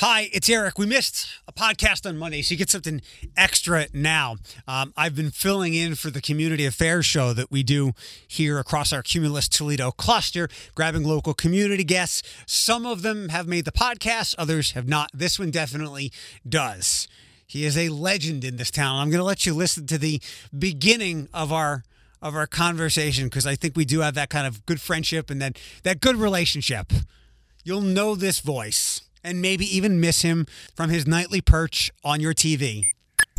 Hi, it's Eric. We missed a podcast on Monday, so you get something extra now. I've been filling in for the community affairs show that we do here across our Cumulus Toledo cluster, grabbing local community guests. Some of them have made the podcast, others have not. This one definitely does. He is a legend in this town. I'm going to let you listen to the beginning of our conversation because I think we do have that kind of good friendship and that good relationship. You'll know this voice. And maybe even miss him from his nightly perch on your TV.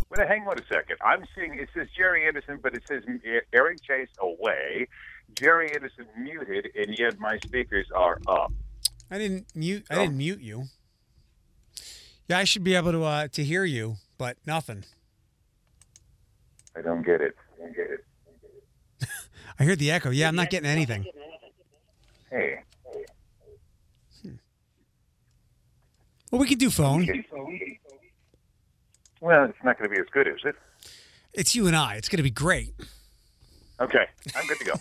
Well, hang on a second. I'm seeing it says Jerry Anderson, but it says Eric Chase away. Jerry Anderson muted, and yet my speakers are up. I didn't mute you. Yeah, I should be able to hear you, but nothing. I don't get it. I heard the echo. Yeah, I'm not getting anything. Hey. Well, we can do phone. Well, it's not going to be as good, is it? It's you and I. It's going to be great. Okay. I'm good to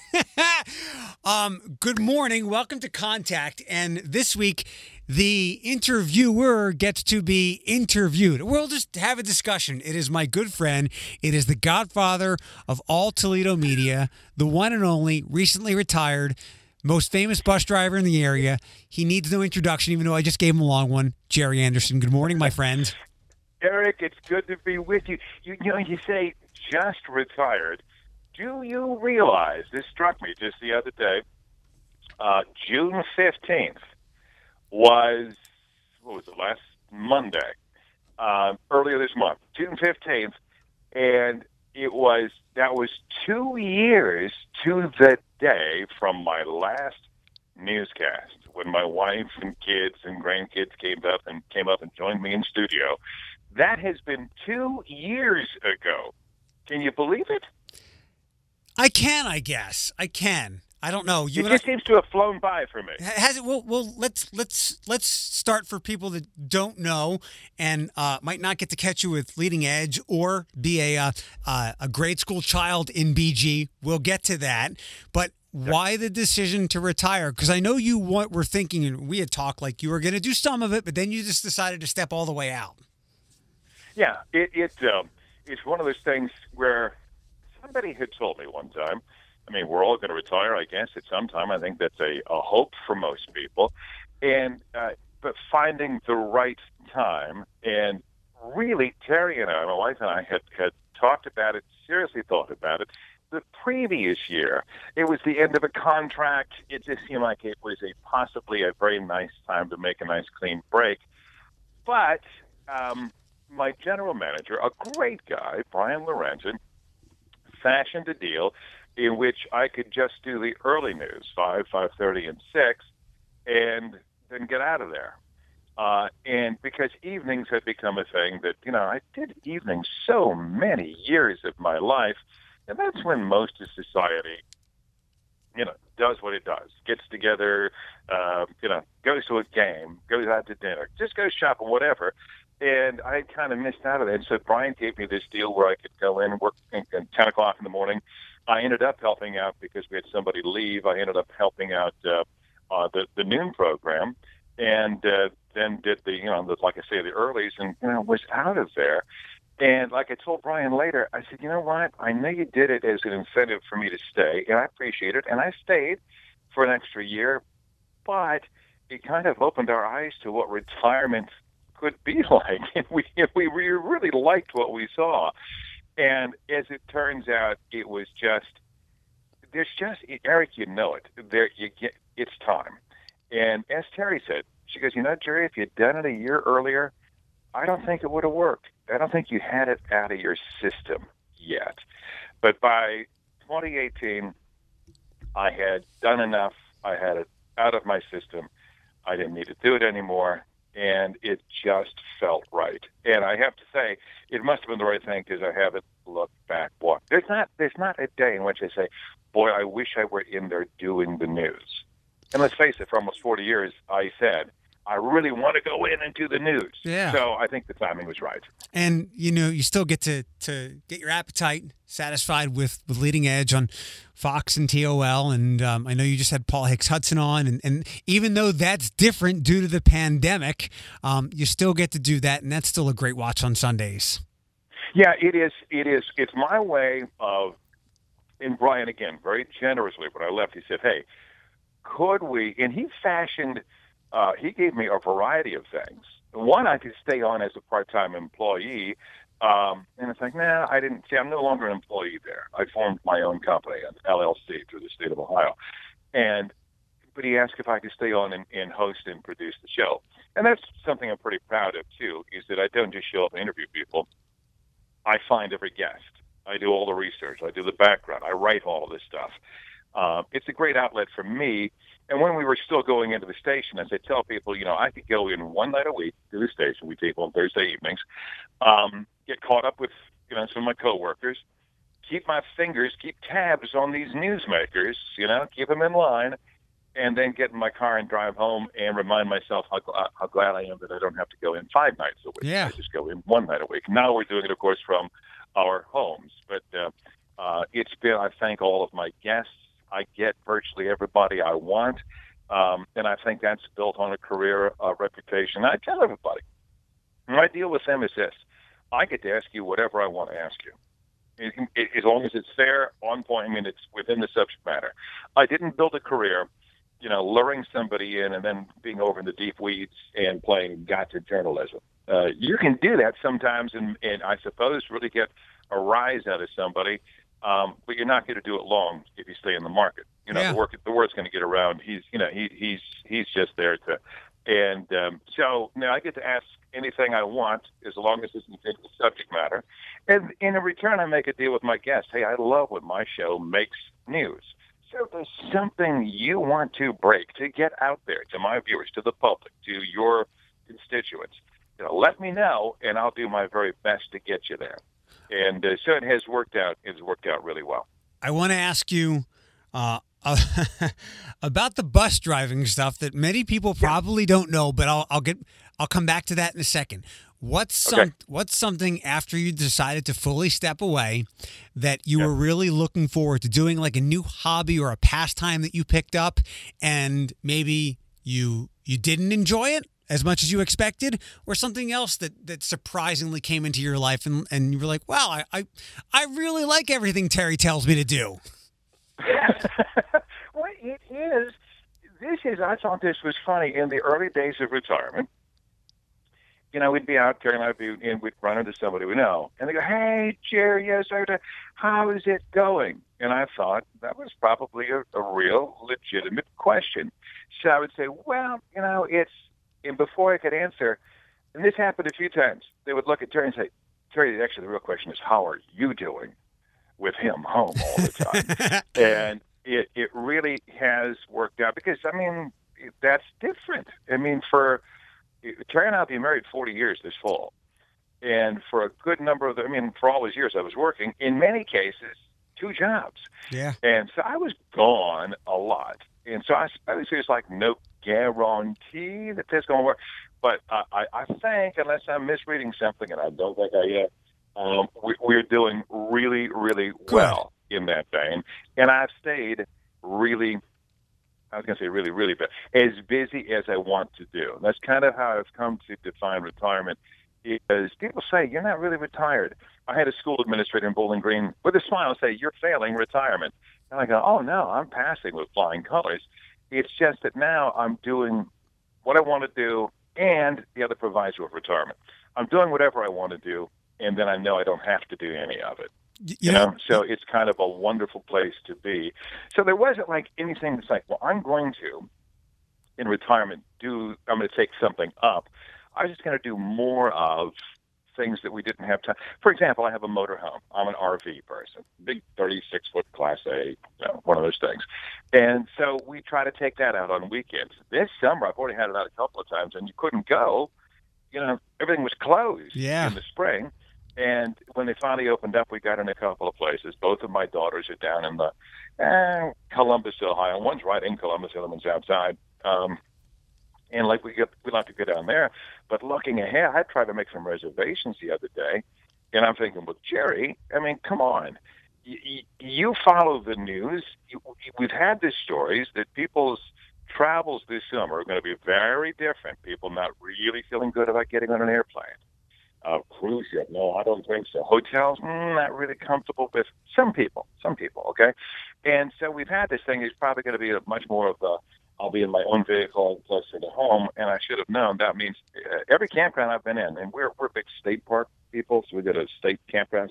go. Good morning. Welcome to Contact. And this week, the interviewer gets to be interviewed. We'll just have a discussion. It is my good friend. It is the godfather of all Toledo media, the one and only, recently retired, most famous bus driver in the area. He needs no introduction, even though I just gave him a long one. Jerry Anderson. Good morning, my friend. Eric, it's good to be with you. You know, you say just retired. Do you realize, this struck me just the other day, June 15th was, last Monday, earlier this month, June 15th, and that was 2 years to the day from my last newscast when my wife and kids and grandkids came up and joined me in studio. That has been 2 years ago. Can you believe it? I can, I guess. I can. I don't know. It just seems to have flown by for me. Has it? Well, let's start for people that don't know and might not get to catch you with Leading Edge or be a grade school child in BG. We'll get to that. But why the decision to retire? Because I know you were thinking, and we had talked like you were going to do some of it, but then you just decided to step all the way out. Yeah, it's one of those things where somebody had told me one time, I mean, we're all going to retire, I guess, at some time. I think that's a hope for most people. And but finding the right time, and really, Terry and I, my wife and I, had talked about it, seriously thought about it. The previous year, it was the end of a contract. It just seemed like it was possibly a very nice time to make a nice, clean break. But my general manager, a great guy, Brian Lorenzen, fashioned a deal in which I could just do the early news, 5, 5:30, and 6, and then get out of there. And because evenings had become a thing that, you know, I did evenings so many years of my life, and that's when most of society, you know, does what it does. Gets together, you know, goes to a game, goes out to dinner, just goes shopping, whatever. And I kind of missed out of that. So Brian gave me this deal where I could go in and work at 10 o'clock in the morning. I ended up helping out because we had somebody leave. I ended up helping out the noon program, and then did the, you know, the earlies, and you know, was out of there. And like I told Brian later, I said, you know what? I know you did it as an incentive for me to stay, and I appreciate it. And I stayed for an extra year, but it kind of opened our eyes to what retirement could be like. And we really liked what we saw. And as it turns out, it was there's just, Eric, you know it. It's time. And as Terry said, she goes, you know, Jerry, if you'd done it a year earlier, I don't think it would have worked. I don't think you had it out of your system yet. But by 2018, I had done enough. I had it out of my system. I didn't need to do it anymore. And it just felt right. And I have to say, it must have been the right thing because I haven't looked back. There's not a day in which I say, boy, I wish I were in there doing the news. And let's face it, for almost 40 years, I said, I really want to go in and do the news. Yeah. So I think the timing was right. And, you know, you still get to get your appetite satisfied with Leading Edge on Fox and TOL. And I know you just had Paul Hicks Hudson on. And even though that's different due to the pandemic, you still get to do that. And that's still a great watch on Sundays. Yeah, it is. It is. It's my way of, and Brian, again, very generously, when I left, he said, hey, could we, and he fashioned, he gave me a variety of things. One, I could stay on as a part-time employee, and it's like, nah, I didn't. See, I'm no longer an employee there. I formed my own company, an LLC, through the state of Ohio. But he asked if I could stay on and host and produce the show. And that's something I'm pretty proud of, too, is that I don't just show up and interview people. I find every guest. I do all the research. I do the background. I write all of this stuff. It's a great outlet for me. And when we were still going into the station, as I tell people, you know, I could go in one night a week to the station. We tape on Thursday evenings, get caught up with, you know, some of my coworkers, keep my fingers, keep tabs on these newsmakers, you know, keep them in line, and then get in my car and drive home and remind myself how glad I am that I don't have to go in 5 nights a week. Yeah. I just go in one night a week. Now we're doing it, of course, from our homes. But it's been, I thank all of my guests. I get virtually everybody I want, and I think that's built on a career reputation. I tell everybody, my deal with them is this. I get to ask you whatever I want to ask you, as long as it's fair, on point, and it's within the subject matter. I didn't build a career, you know, luring somebody in and then being over in the deep weeds and playing gotcha journalism. You can do that sometimes and I suppose really get a rise out of somebody. But you're not going to do it long if you stay in the market. You know, yeah. The word's going to get around. He's, you know, he's just there to, and so now I get to ask anything I want as long as it's in the subject matter, and in return I make a deal with my guests. Hey, I love when my show makes news. So if there's something you want to break to get out there to my viewers, to the public, to your constituents, you know, let me know, and I'll do my very best to get you there. And so it has worked out. It's worked out really well. I want to ask you about the bus driving stuff that many people probably don't know, but I'll come back to that in a second. What's something after you decided to fully step away that you were really looking forward to doing, like a new hobby or a pastime that you picked up, and maybe you didn't enjoy it as much as you expected, or something else that surprisingly came into your life and you were like, wow, I really like everything Terry tells me to do? Well, I thought this was funny. In the early days of retirement, you know, we'd be out, Terry and I would be, and we'd run into somebody we know. And they go, hey, Jerry, yes, how is it going? And I thought that was probably a real legitimate question. So I would say, well, you know, it's, and before I could answer, and this happened a few times, they would look at Terry and say, Terry, actually the real question is, how are you doing with him home all the time? And it really has worked out because, I mean, that's different. I mean, for Terry and I have been married 40 years this fall. And for a good number of for all those years I was working, in many cases, 2 jobs. Yeah. And so I was gone a lot. And so I was just like, nope. Guarantee that this is going to work, but I think, unless I'm misreading something, and I don't think I am, we're doing really, really well in that vein. And I've stayed really bad, as busy as I want to do. That's kind of how I've come to define retirement. Is people say you're not really retired. I had a school administrator in Bowling Green with a smile say, "You're failing retirement," and I go, "Oh no, I'm passing with flying colors." It's just that now I'm doing what I want to do, and the other proviso of retirement. I'm doing whatever I want to do, and then I know I don't have to do any of it. You know? So it's kind of a wonderful place to be. So there wasn't like anything that's like, well, I'm going to, in retirement, I'm going to take something up. I was just going to do more of things that we didn't have time. For example, I have a motorhome. I'm an RV person, big 36-foot Class A, one of those things. And so we try to take that out on weekends. This summer, I've already had it out a couple of times, and you couldn't go. You know, everything was closed in the spring. And when they finally opened up, we got in a couple of places. Both of my daughters are down in the Columbus, Ohio. One's right in Columbus, the other one's outside. And like we like to go down there. But looking ahead, I tried to make some reservations the other day, and I'm thinking, well, Jerry, I mean, come on. You follow the news. We've had these stories that people's travels this summer are going to be very different. People not really feeling good about getting on an airplane. Cruise ship, no, I don't think so. Hotels, not really comfortable with some people, okay? And so we've had this thing. It's probably going to be much more of a, I'll be in my own vehicle closer to home, and I should have known. That means every campground I've been in, and we're big state park people, so we go to state campgrounds.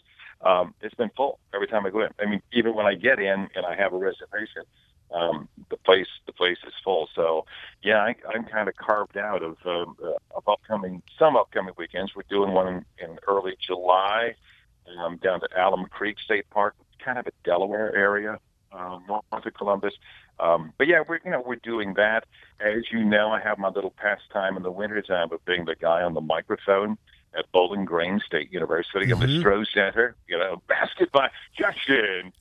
It's been full every time I go in. I mean, even when I get in and I have a reservation, the place is full. So, yeah, I'm kind of carved out of upcoming weekends. We're doing one in early July down to Alum Creek State Park, kind of a Delaware area, north of Columbus. But yeah, we're doing that. As you know, I have my little pastime in the wintertime of being the guy on the microphone at Bowling Green State University in the Stroh Center, basketball, Justin.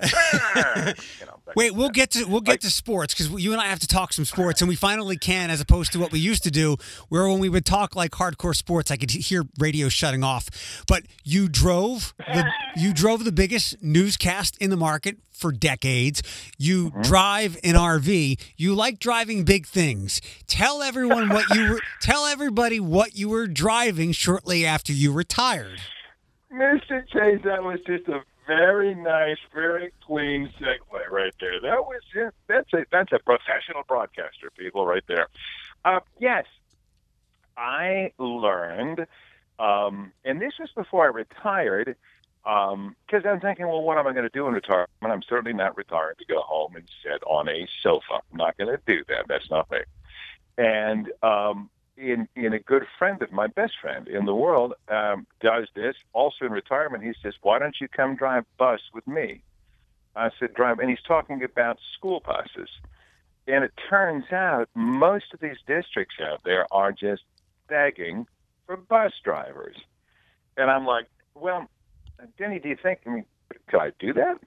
Wait, we'll get to sports, because you and I have to talk some sports, and we finally can, as opposed to what we used to do, where when we would talk like hardcore sports, I could hear radio shutting off. But you drove the biggest newscast in the market for decades. You drive an RV. You like driving big things. Tell everybody what you were driving shortly after you retired. Mr. Chase, that was just a very nice, very clean segue right there. That was it. That's a professional broadcaster, people, right there. Yes, I learned, and this was before I retired, because I'm thinking, well, what am I going to do in retirement? I'm certainly not retiring to go home and sit on a sofa. I'm not going to do that. That's not me. And in a good friend of my best friend in the world does this, also in retirement. He says, why don't you come drive bus with me? I said, drive. And he's talking about school buses. And it turns out most of these districts out there are just begging for bus drivers. And I'm like, well, Denny, do you think, I mean, could I do that?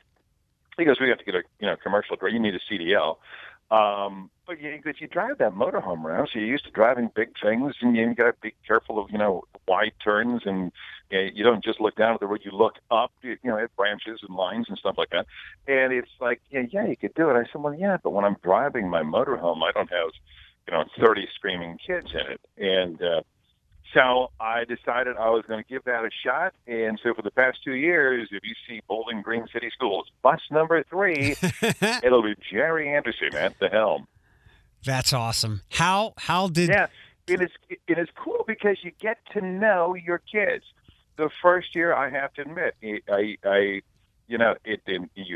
He goes, we have to get a commercial, you need a CDL. But you drive that motorhome around, so you're used to driving big things, and you got to be careful of, wide turns, and you don't just look down at the road, you look up, at branches and lines and stuff like that. And it's like, yeah, you could do it. I said, well, yeah, but when I'm driving my motorhome, I don't have, 30 screaming kids in it. And, so I decided I was going to give that a shot. And so for the past 2 years, if you see Bowling Green City Schools, bus number 3, it'll be Jerry Anderson at the helm. That's awesome. How did... Yeah, it is cool because you get to know your kids. The first year, I have to admit, you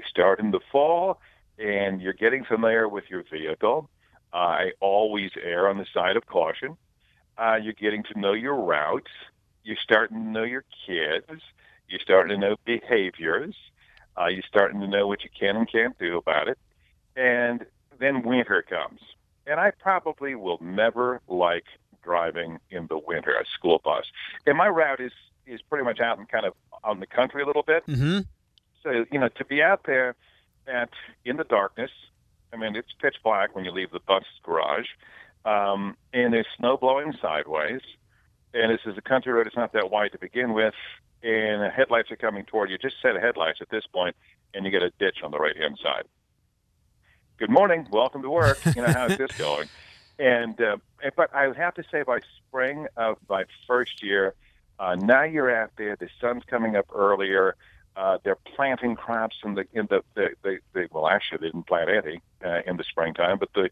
start in the fall, and you're getting familiar with your vehicle. I always err on the side of caution. You're getting to know your routes. You're starting to know your kids. You're starting to know behaviors. You're starting to know what you can and can't do about it. And then winter comes. And I probably will never like driving in the winter, a school bus. And my route is pretty much out and kind of on the country a little bit. Mm-hmm. So, to be out there in the darkness, I mean, it's pitch black when you leave the bus garage. And there's snow blowing sideways, and this is a country road. It's not that wide to begin with, and the headlights are coming toward you. Just set of headlights at this point, and you get a ditch on the right-hand side. Good morning. Welcome to work. How's this going? But I would have to say by spring of my first year, now you're out there. The sun's coming up earlier. They're planting crops actually they didn't plant anything in the springtime, but there's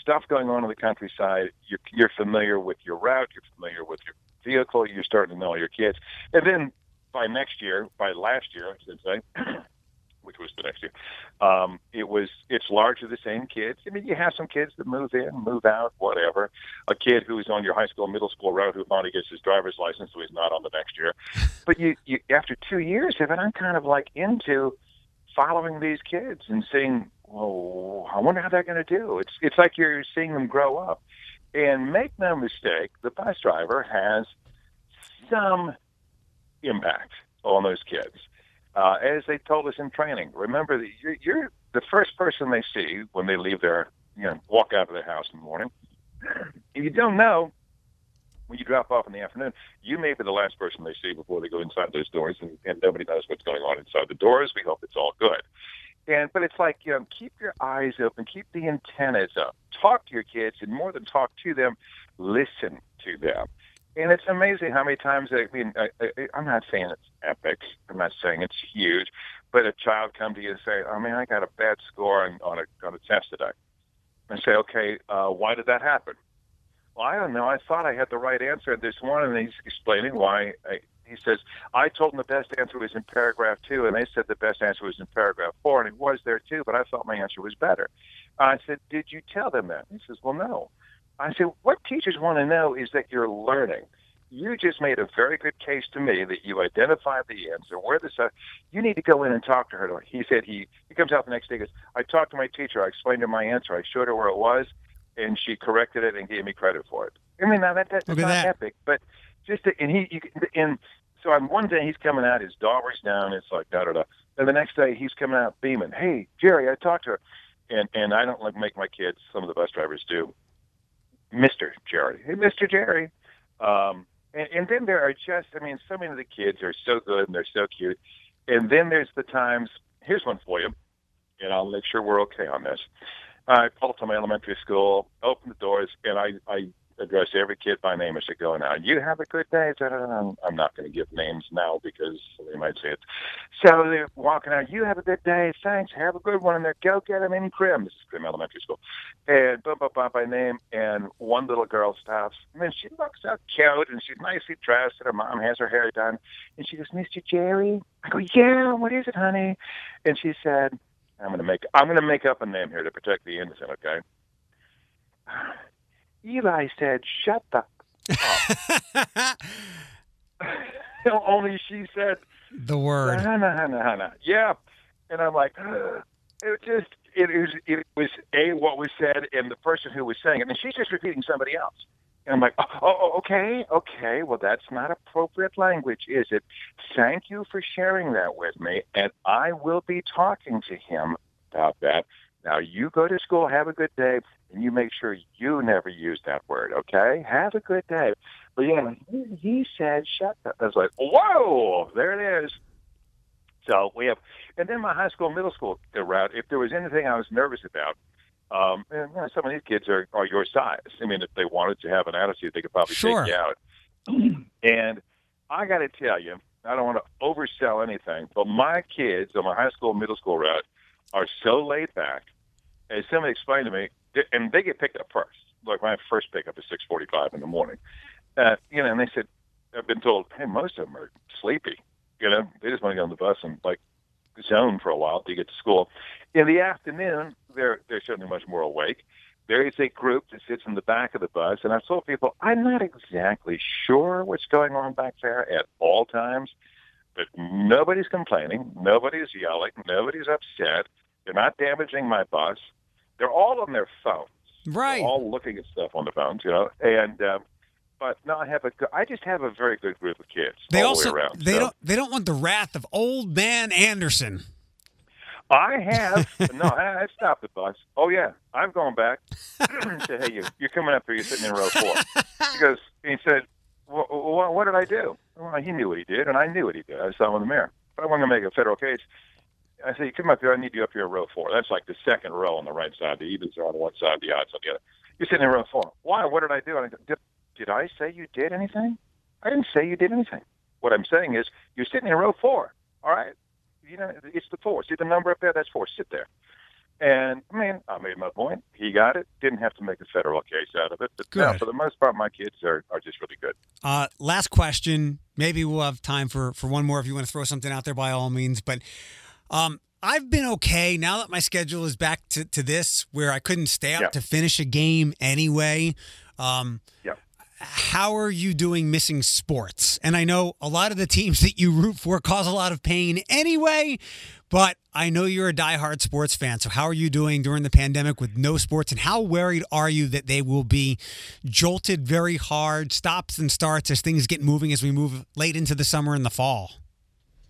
stuff going on in the countryside. You're familiar with your route, you're familiar with your vehicle, you're starting to know all your kids, and then by last year, I should say, which was the next year, it's largely the same kids. I mean, you have some kids that move in, move out, whatever. A kid who is on your high school, middle school route who finally gets his driver's license, so he's not on the next year. But you after 2 years of it, I'm kind of like into following these kids and seeing, oh, I wonder how they're going to do. It's like you're seeing them grow up. And make no mistake, the bus driver has some impact on those kids. As they told us in training, remember that you're the first person they see when they leave walk out of their house in the morning. If you don't know, when you drop off in the afternoon, you may be the last person they see before they go inside those doors, and nobody knows what's going on inside the doors. We hope it's all good. But it's like, you know, keep your eyes open, keep the antennas up, talk to your kids, and more than talk to them, listen to them. And it's amazing how many times, I'm not saying it's epic, I'm not saying it's huge, but a child come to you and say, oh, man, I got a bad score on a test today. And say, okay, why did that happen? Well, I don't know. I thought I had the right answer at this one, and he's explaining why. He says, I told them the best answer was in paragraph 2, and they said the best answer was in paragraph 4, and it was there too, but I thought my answer was better. I said, did you tell them that? He says, well, no. I said, what teachers want to know is that you're learning. You just made a very good case to me that you identified the answer. You need to go in and talk to her. He said he comes out the next day and goes, I talked to my teacher. I explained to her my answer. I showed her where it was, and she corrected it and gave me credit for it. I mean, now that's not epic, but just to, so on one day he's coming out, his daughter's down. It's like da da da. And the next day he's coming out beaming. Hey, Jerry, I talked to her, and I don't like make my kids. Some of the bus drivers do. Mr. Jerry, hey, Mr. Jerry. And then there are so many of the kids are so good and they're so cute. And then there's the times, here's one for you, and I'll make sure we're okay on this. I called to my elementary school, opened the doors, and I address every kid by name as they go now. You have a good day. I'm not going to give names now because they might say it. So they're walking out. You have a good day. Thanks. Have a good one. And they're go get them in Crim. This is Crim Elementary School. And boom, boom, boom, by name. And one little girl stops. And then she looks so cute and she's nicely dressed and her mom has her hair done. And she goes, Mr. Jerry. I go, yeah. What is it, honey? And she said, I'm going to make up a name here to protect the innocent. Okay. Eli said, shut the up. Only she said the word. Hana. Yeah. And I'm like, it was what was said and the person who was saying it. And she's just repeating somebody else. And I'm like, okay. Well, that's not appropriate language, is it? Thank you for sharing that with me. And I will be talking to him about that. Now, you go to school, have a good day, and you make sure you never use that word, okay? Have a good day. But, yeah, he said, shut up. I was like, whoa, there it is. So we have, and then my high school, middle school route, if there was anything I was nervous about, some of these kids are your size. I mean, if they wanted to have an attitude, they could probably take you out. And I got to tell you, I don't want to oversell anything, but my kids on my high school, middle school route, are so laid back, as somebody explained to me, and they get picked up first. Like my first pickup is 6:45 in the morning, And they said, I've been told, hey, most of them are sleepy. You know, they just want to get on the bus and like zone for a while till you get to school. In the afternoon, they're certainly much more awake. There is a group that sits in the back of the bus, and I've told people I'm not exactly sure what's going on back there at all times. But nobody's complaining, nobody's yelling, nobody's upset. They're not damaging my bus. They're all on their phones. Right. They're all looking at stuff on the phones, you know. And but no, I just have a very good group of kids. They all also the way around, they don't want the wrath of old man Anderson. I stopped the bus. Oh yeah, I'm going back. Said, hey, you're coming up here. You're sitting in row 4. He said, well, what did I do? Well, he knew what he did, and I knew what he did. I saw him in the mirror. But I wasn't going to make a federal case. I said, you come up here. I need you up here in row 4. That's like the second row on the right side. The evens are on one side, the odds on the other. You're sitting in row 4. Why? What did I do? Did I say you did anything? I didn't say you did anything. What I'm saying is you're sitting in row 4. All right? You know, it's the 4. See the number up there? That's 4. Sit there. And, I made my point. He got it. Didn't have to make a federal case out of it. But no, for the most part, my kids are just really good. Last question. Maybe we'll have time for one more if you want to throw something out there by all means. But I've been okay now that my schedule is back to this where I couldn't stay up to finish a game anyway. How are you doing missing sports? And I know a lot of the teams that you root for cause a lot of pain anyway, but I know you're a diehard sports fan. So how are you doing during the pandemic with no sports? And how worried are you that they will be jolted very hard, stops and starts as things get moving as we move late into the summer and the fall?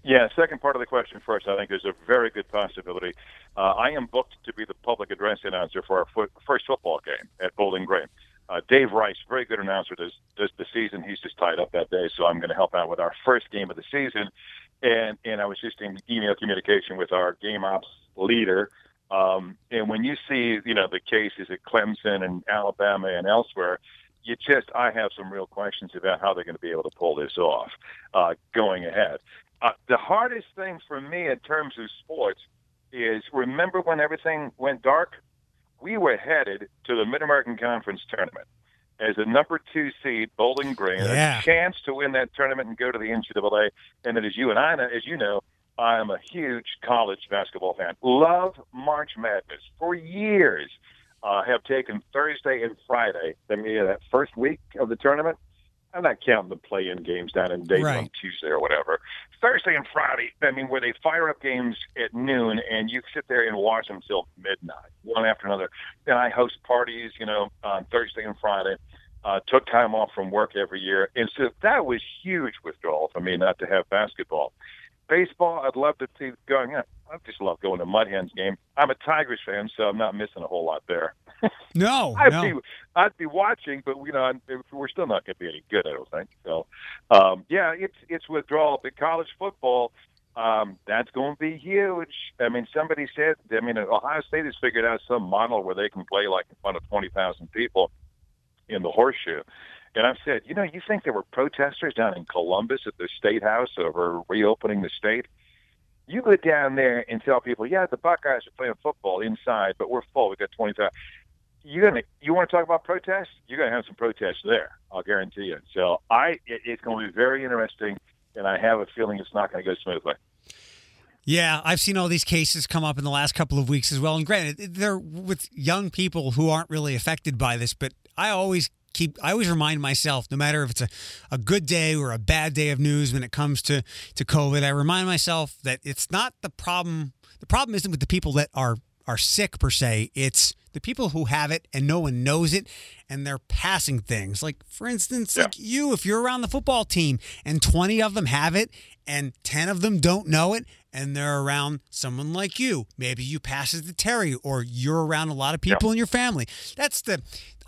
Yeah, second part of the question first. I think there's a very good possibility. I am booked to be the public address announcer for our first football game at Bowling Green. Dave Rice, very good announcer, does the season. He's just tied up that day, so I'm going to help out with our first game of the season. And I was just in email communication with our game ops leader. And when you see, you know, the cases at Clemson and Alabama and elsewhere, I have some real questions about how they're going to be able to pull this off going ahead. The hardest thing for me in terms of sports is, remember when everything went dark? We were headed to the Mid-American Conference tournament as a number 2 seed, Bowling Green, a chance to win that tournament and go to the NCAA. And then, as you know, I am a huge college basketball fan. Love March Madness. For years, have taken Thursday and Friday, that first week of the tournament. I'm not counting the play-in games down in Dayton on Tuesday or whatever. Thursday and Friday, where they fire up games at noon, and you sit there and watch them until midnight, one after another. Then I host parties, on Thursday and Friday. Took time off from work every year. And so that was huge withdrawal for me not to have basketball. Baseball, I'd love to see going up. I just love going to Mud Hens game. I'm a Tigers fan, so I'm not missing a whole lot there. No, I'd be watching, but we're still not going to be any good, I don't think. So, it's withdrawal. But college football, that's going to be huge. Somebody said. Ohio State has figured out some model where they can play like in front of 20,000 people in the horseshoe. And I've said, you think there were protesters down in Columbus at the state house over reopening the state? You go down there and tell people, the Buckeyes are playing football inside, but we're full. We got 20,000. You want to talk about protests? You're going to have some protests there. I'll guarantee you. So it's going to be very interesting, and I have a feeling it's not going to go smoothly. Yeah, I've seen all these cases come up in the last couple of weeks as well. And granted, they're with young people who aren't really affected by this, but I always remind myself, no matter if it's a good day or a bad day of news when it comes to COVID, I remind myself that it's not the problem. The problem isn't with the people that are sick, per se. It's the people who have it and no one knows it, and they're passing things. Like, for instance, if you're around the football team and 20 of them have it and 10 of them don't know it, and they're around someone like you, maybe you pass it to Terry, or you're around a lot of people in your family. That's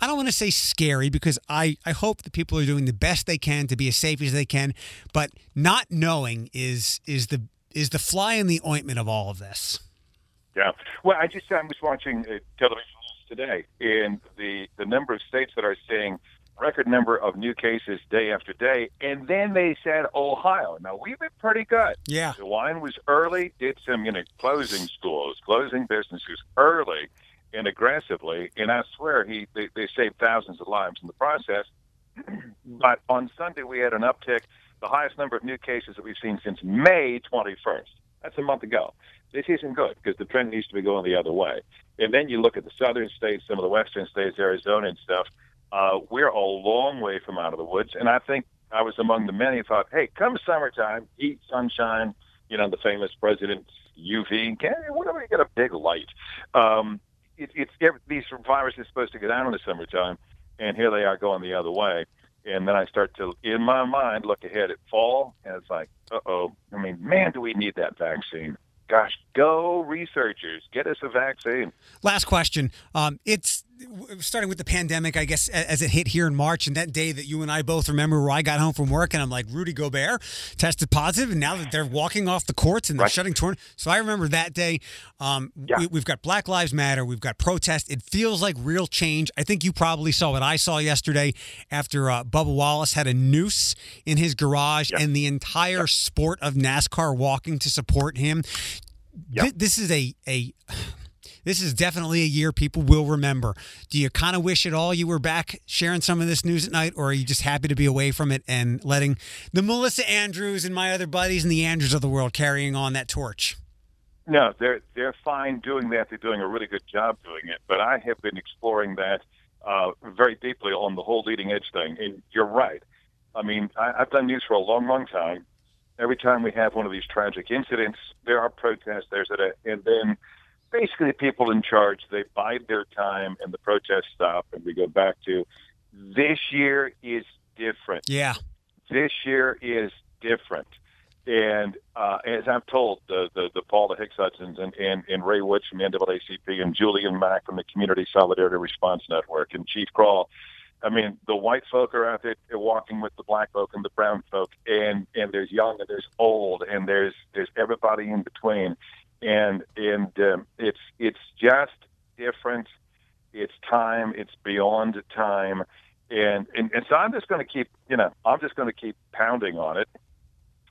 I don't want to say scary, because I hope that people are doing the best they can to be as safe as they can, but not knowing is the fly in the ointment of all of this. Yeah. Well, I was watching television today, and the number of states that are seeing record number of new cases day after day, and then they said Ohio. Now, we've been pretty good. Yeah. DeWine was early, did some, closing schools, closing businesses early and aggressively, and I swear they saved thousands of lives in the process. But on Sunday, we had an uptick, the highest number of new cases that we've seen since May 21st. That's a month ago. This isn't good, because the trend needs to be going the other way. And then you look at the southern states, some of the western states, Arizona and stuff. We're a long way from out of the woods, and I think I was among the many who thought, hey, come summertime, eat sunshine, the famous president's UV, whenever you get a big light. These viruses are supposed to get out in the summertime, and here they are going the other way. And then I start to, in my mind, look ahead at fall, and it's like, uh-oh. Man, do we need that vaccine. Gosh, go researchers. Get us a vaccine. Last question. It's starting with the pandemic, I guess, as it hit here in March, and that day that you and I both remember where I got home from work and I'm like, Rudy Gobert tested positive, and now that they're walking off the courts and they're shutting tournaments. So I remember that day. We've got Black Lives Matter. We've got protests. It feels like real change. I think you probably saw what I saw yesterday after Bubba Wallace had a noose in his garage and the entire sport of NASCAR walking to support him. This is definitely a year people will remember. Do you kind of wish at all you were back sharing some of this news at night, or are you just happy to be away from it and letting the Melissa Andrews and my other buddies and the Andrews of the world carrying on that torch? No, they're fine doing that. They're doing a really good job doing it. But I have been exploring that very deeply on the whole leading edge thing. And you're right. I've done news for a long, long time. Every time we have one of these tragic incidents, there are protests, and then basically people in charge, they bide their time, and the protests stop, and we go back to, this year is different. Yeah. This year is different. And as I've told the Paul Hicks Hudsons and Ray Woods from NAACP and Julian Mack from the Community Solidarity Response Network and Chief Kroll, I mean, the white folk are out there walking with the black folk and the brown folk, and there's young and there's old and there's everybody in between, and it's just different. It's time. It's beyond time, and so I'm just going to keep I'm just going to keep pounding on it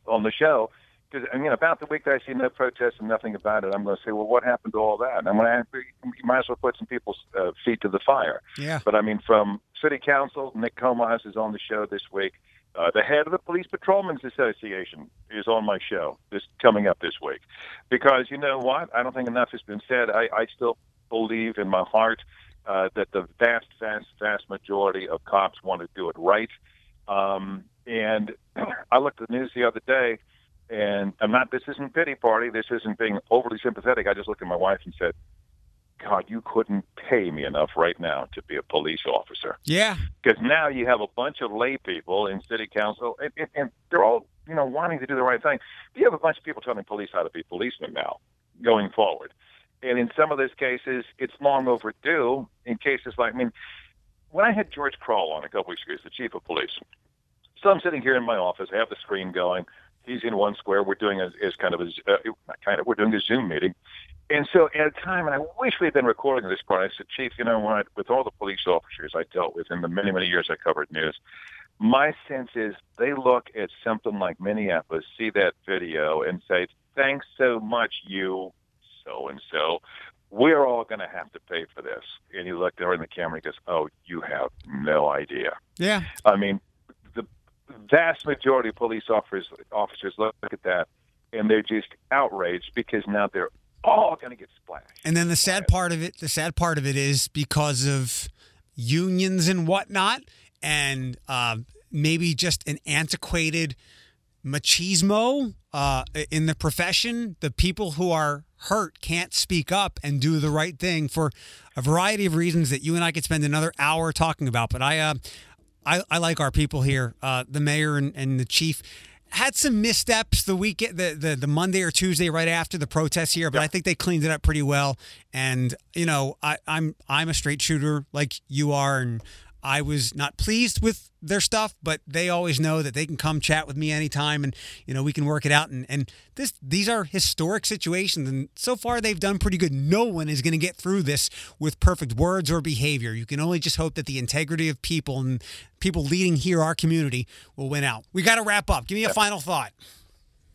on the show. Because, I mean, about the week that I see no protests and nothing about it, I'm going to say, well, what happened to all that? And I'm going to ask, you might as well put some people's feet to the fire. Yeah. But, I mean, from City Council, Nick Comas is on the show this week. The head of the Police Patrolmen's Association is on my show coming up this week. Because, you know what? I don't think enough has been said. I still believe in my heart that the vast, vast, vast majority of cops want to do it right. And I looked at the news the other day. And I'm not. This isn't pity party. This isn't being overly sympathetic. I just looked at my wife and said, "God, you couldn't pay me enough right now to be a police officer." Yeah. Because now you have a bunch of lay people in city council, and they're all wanting to do the right thing. But you have a bunch of people telling police how to be policemen now, going forward. And in some of those cases, it's long overdue. In cases like, I mean, when I had George Crawl on a couple weeks ago, he's the chief of police. So I'm sitting here in my office. I have the screen going. He's in one square. We're doing We're doing a Zoom meeting, and so at a time, and I wish we had been recording this part. I said, Chief, you know what? With all the police officers I dealt with in the many, many years I covered news, my sense is they look at something like Minneapolis, see that video, and say, "Thanks so much, you so and so. We're all going to have to pay for this." And he looked over in the camera and goes, "Oh, you have no idea." Yeah, I mean. Vast majority of police officers look at that, and they're just outraged because now they're all going to get splashed. And then the sad part of it is because of unions and whatnot, and maybe just an antiquated machismo in the profession. The people who are hurt can't speak up and do the right thing for a variety of reasons that you and I could spend another hour talking about. But I like our people here. The mayor and the chief had some missteps the week, the Monday or Tuesday right after the protests here, but yeah. I think they cleaned it up pretty well. And I'm a straight shooter like you are, and I was not pleased with their stuff, but they always know that they can come chat with me anytime, and we can work it out. And these are historic situations, and so far they've done pretty good. No one is going to get through this with perfect words or behavior. You can only just hope that the integrity of people and people leading here, our community, will win out. We got to wrap up. Give me a final thought.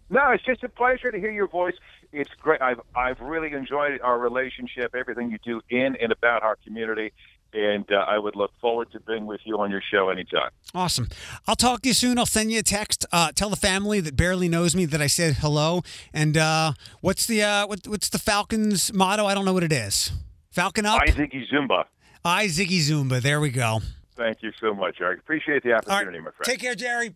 No, it's just a pleasure to hear your voice. It's great. I've really enjoyed our relationship, everything you do in and about our community. And I would look forward to being with you on your show anytime. Awesome. I'll talk to you soon. I'll send you a text. Tell the family that barely knows me that I said hello. And what's the Falcons motto? I don't know what it is. Falcon up? I Ziggy Zumba. There we go. Thank you so much, Eric. Appreciate the opportunity, my friend. Take care, Jerry.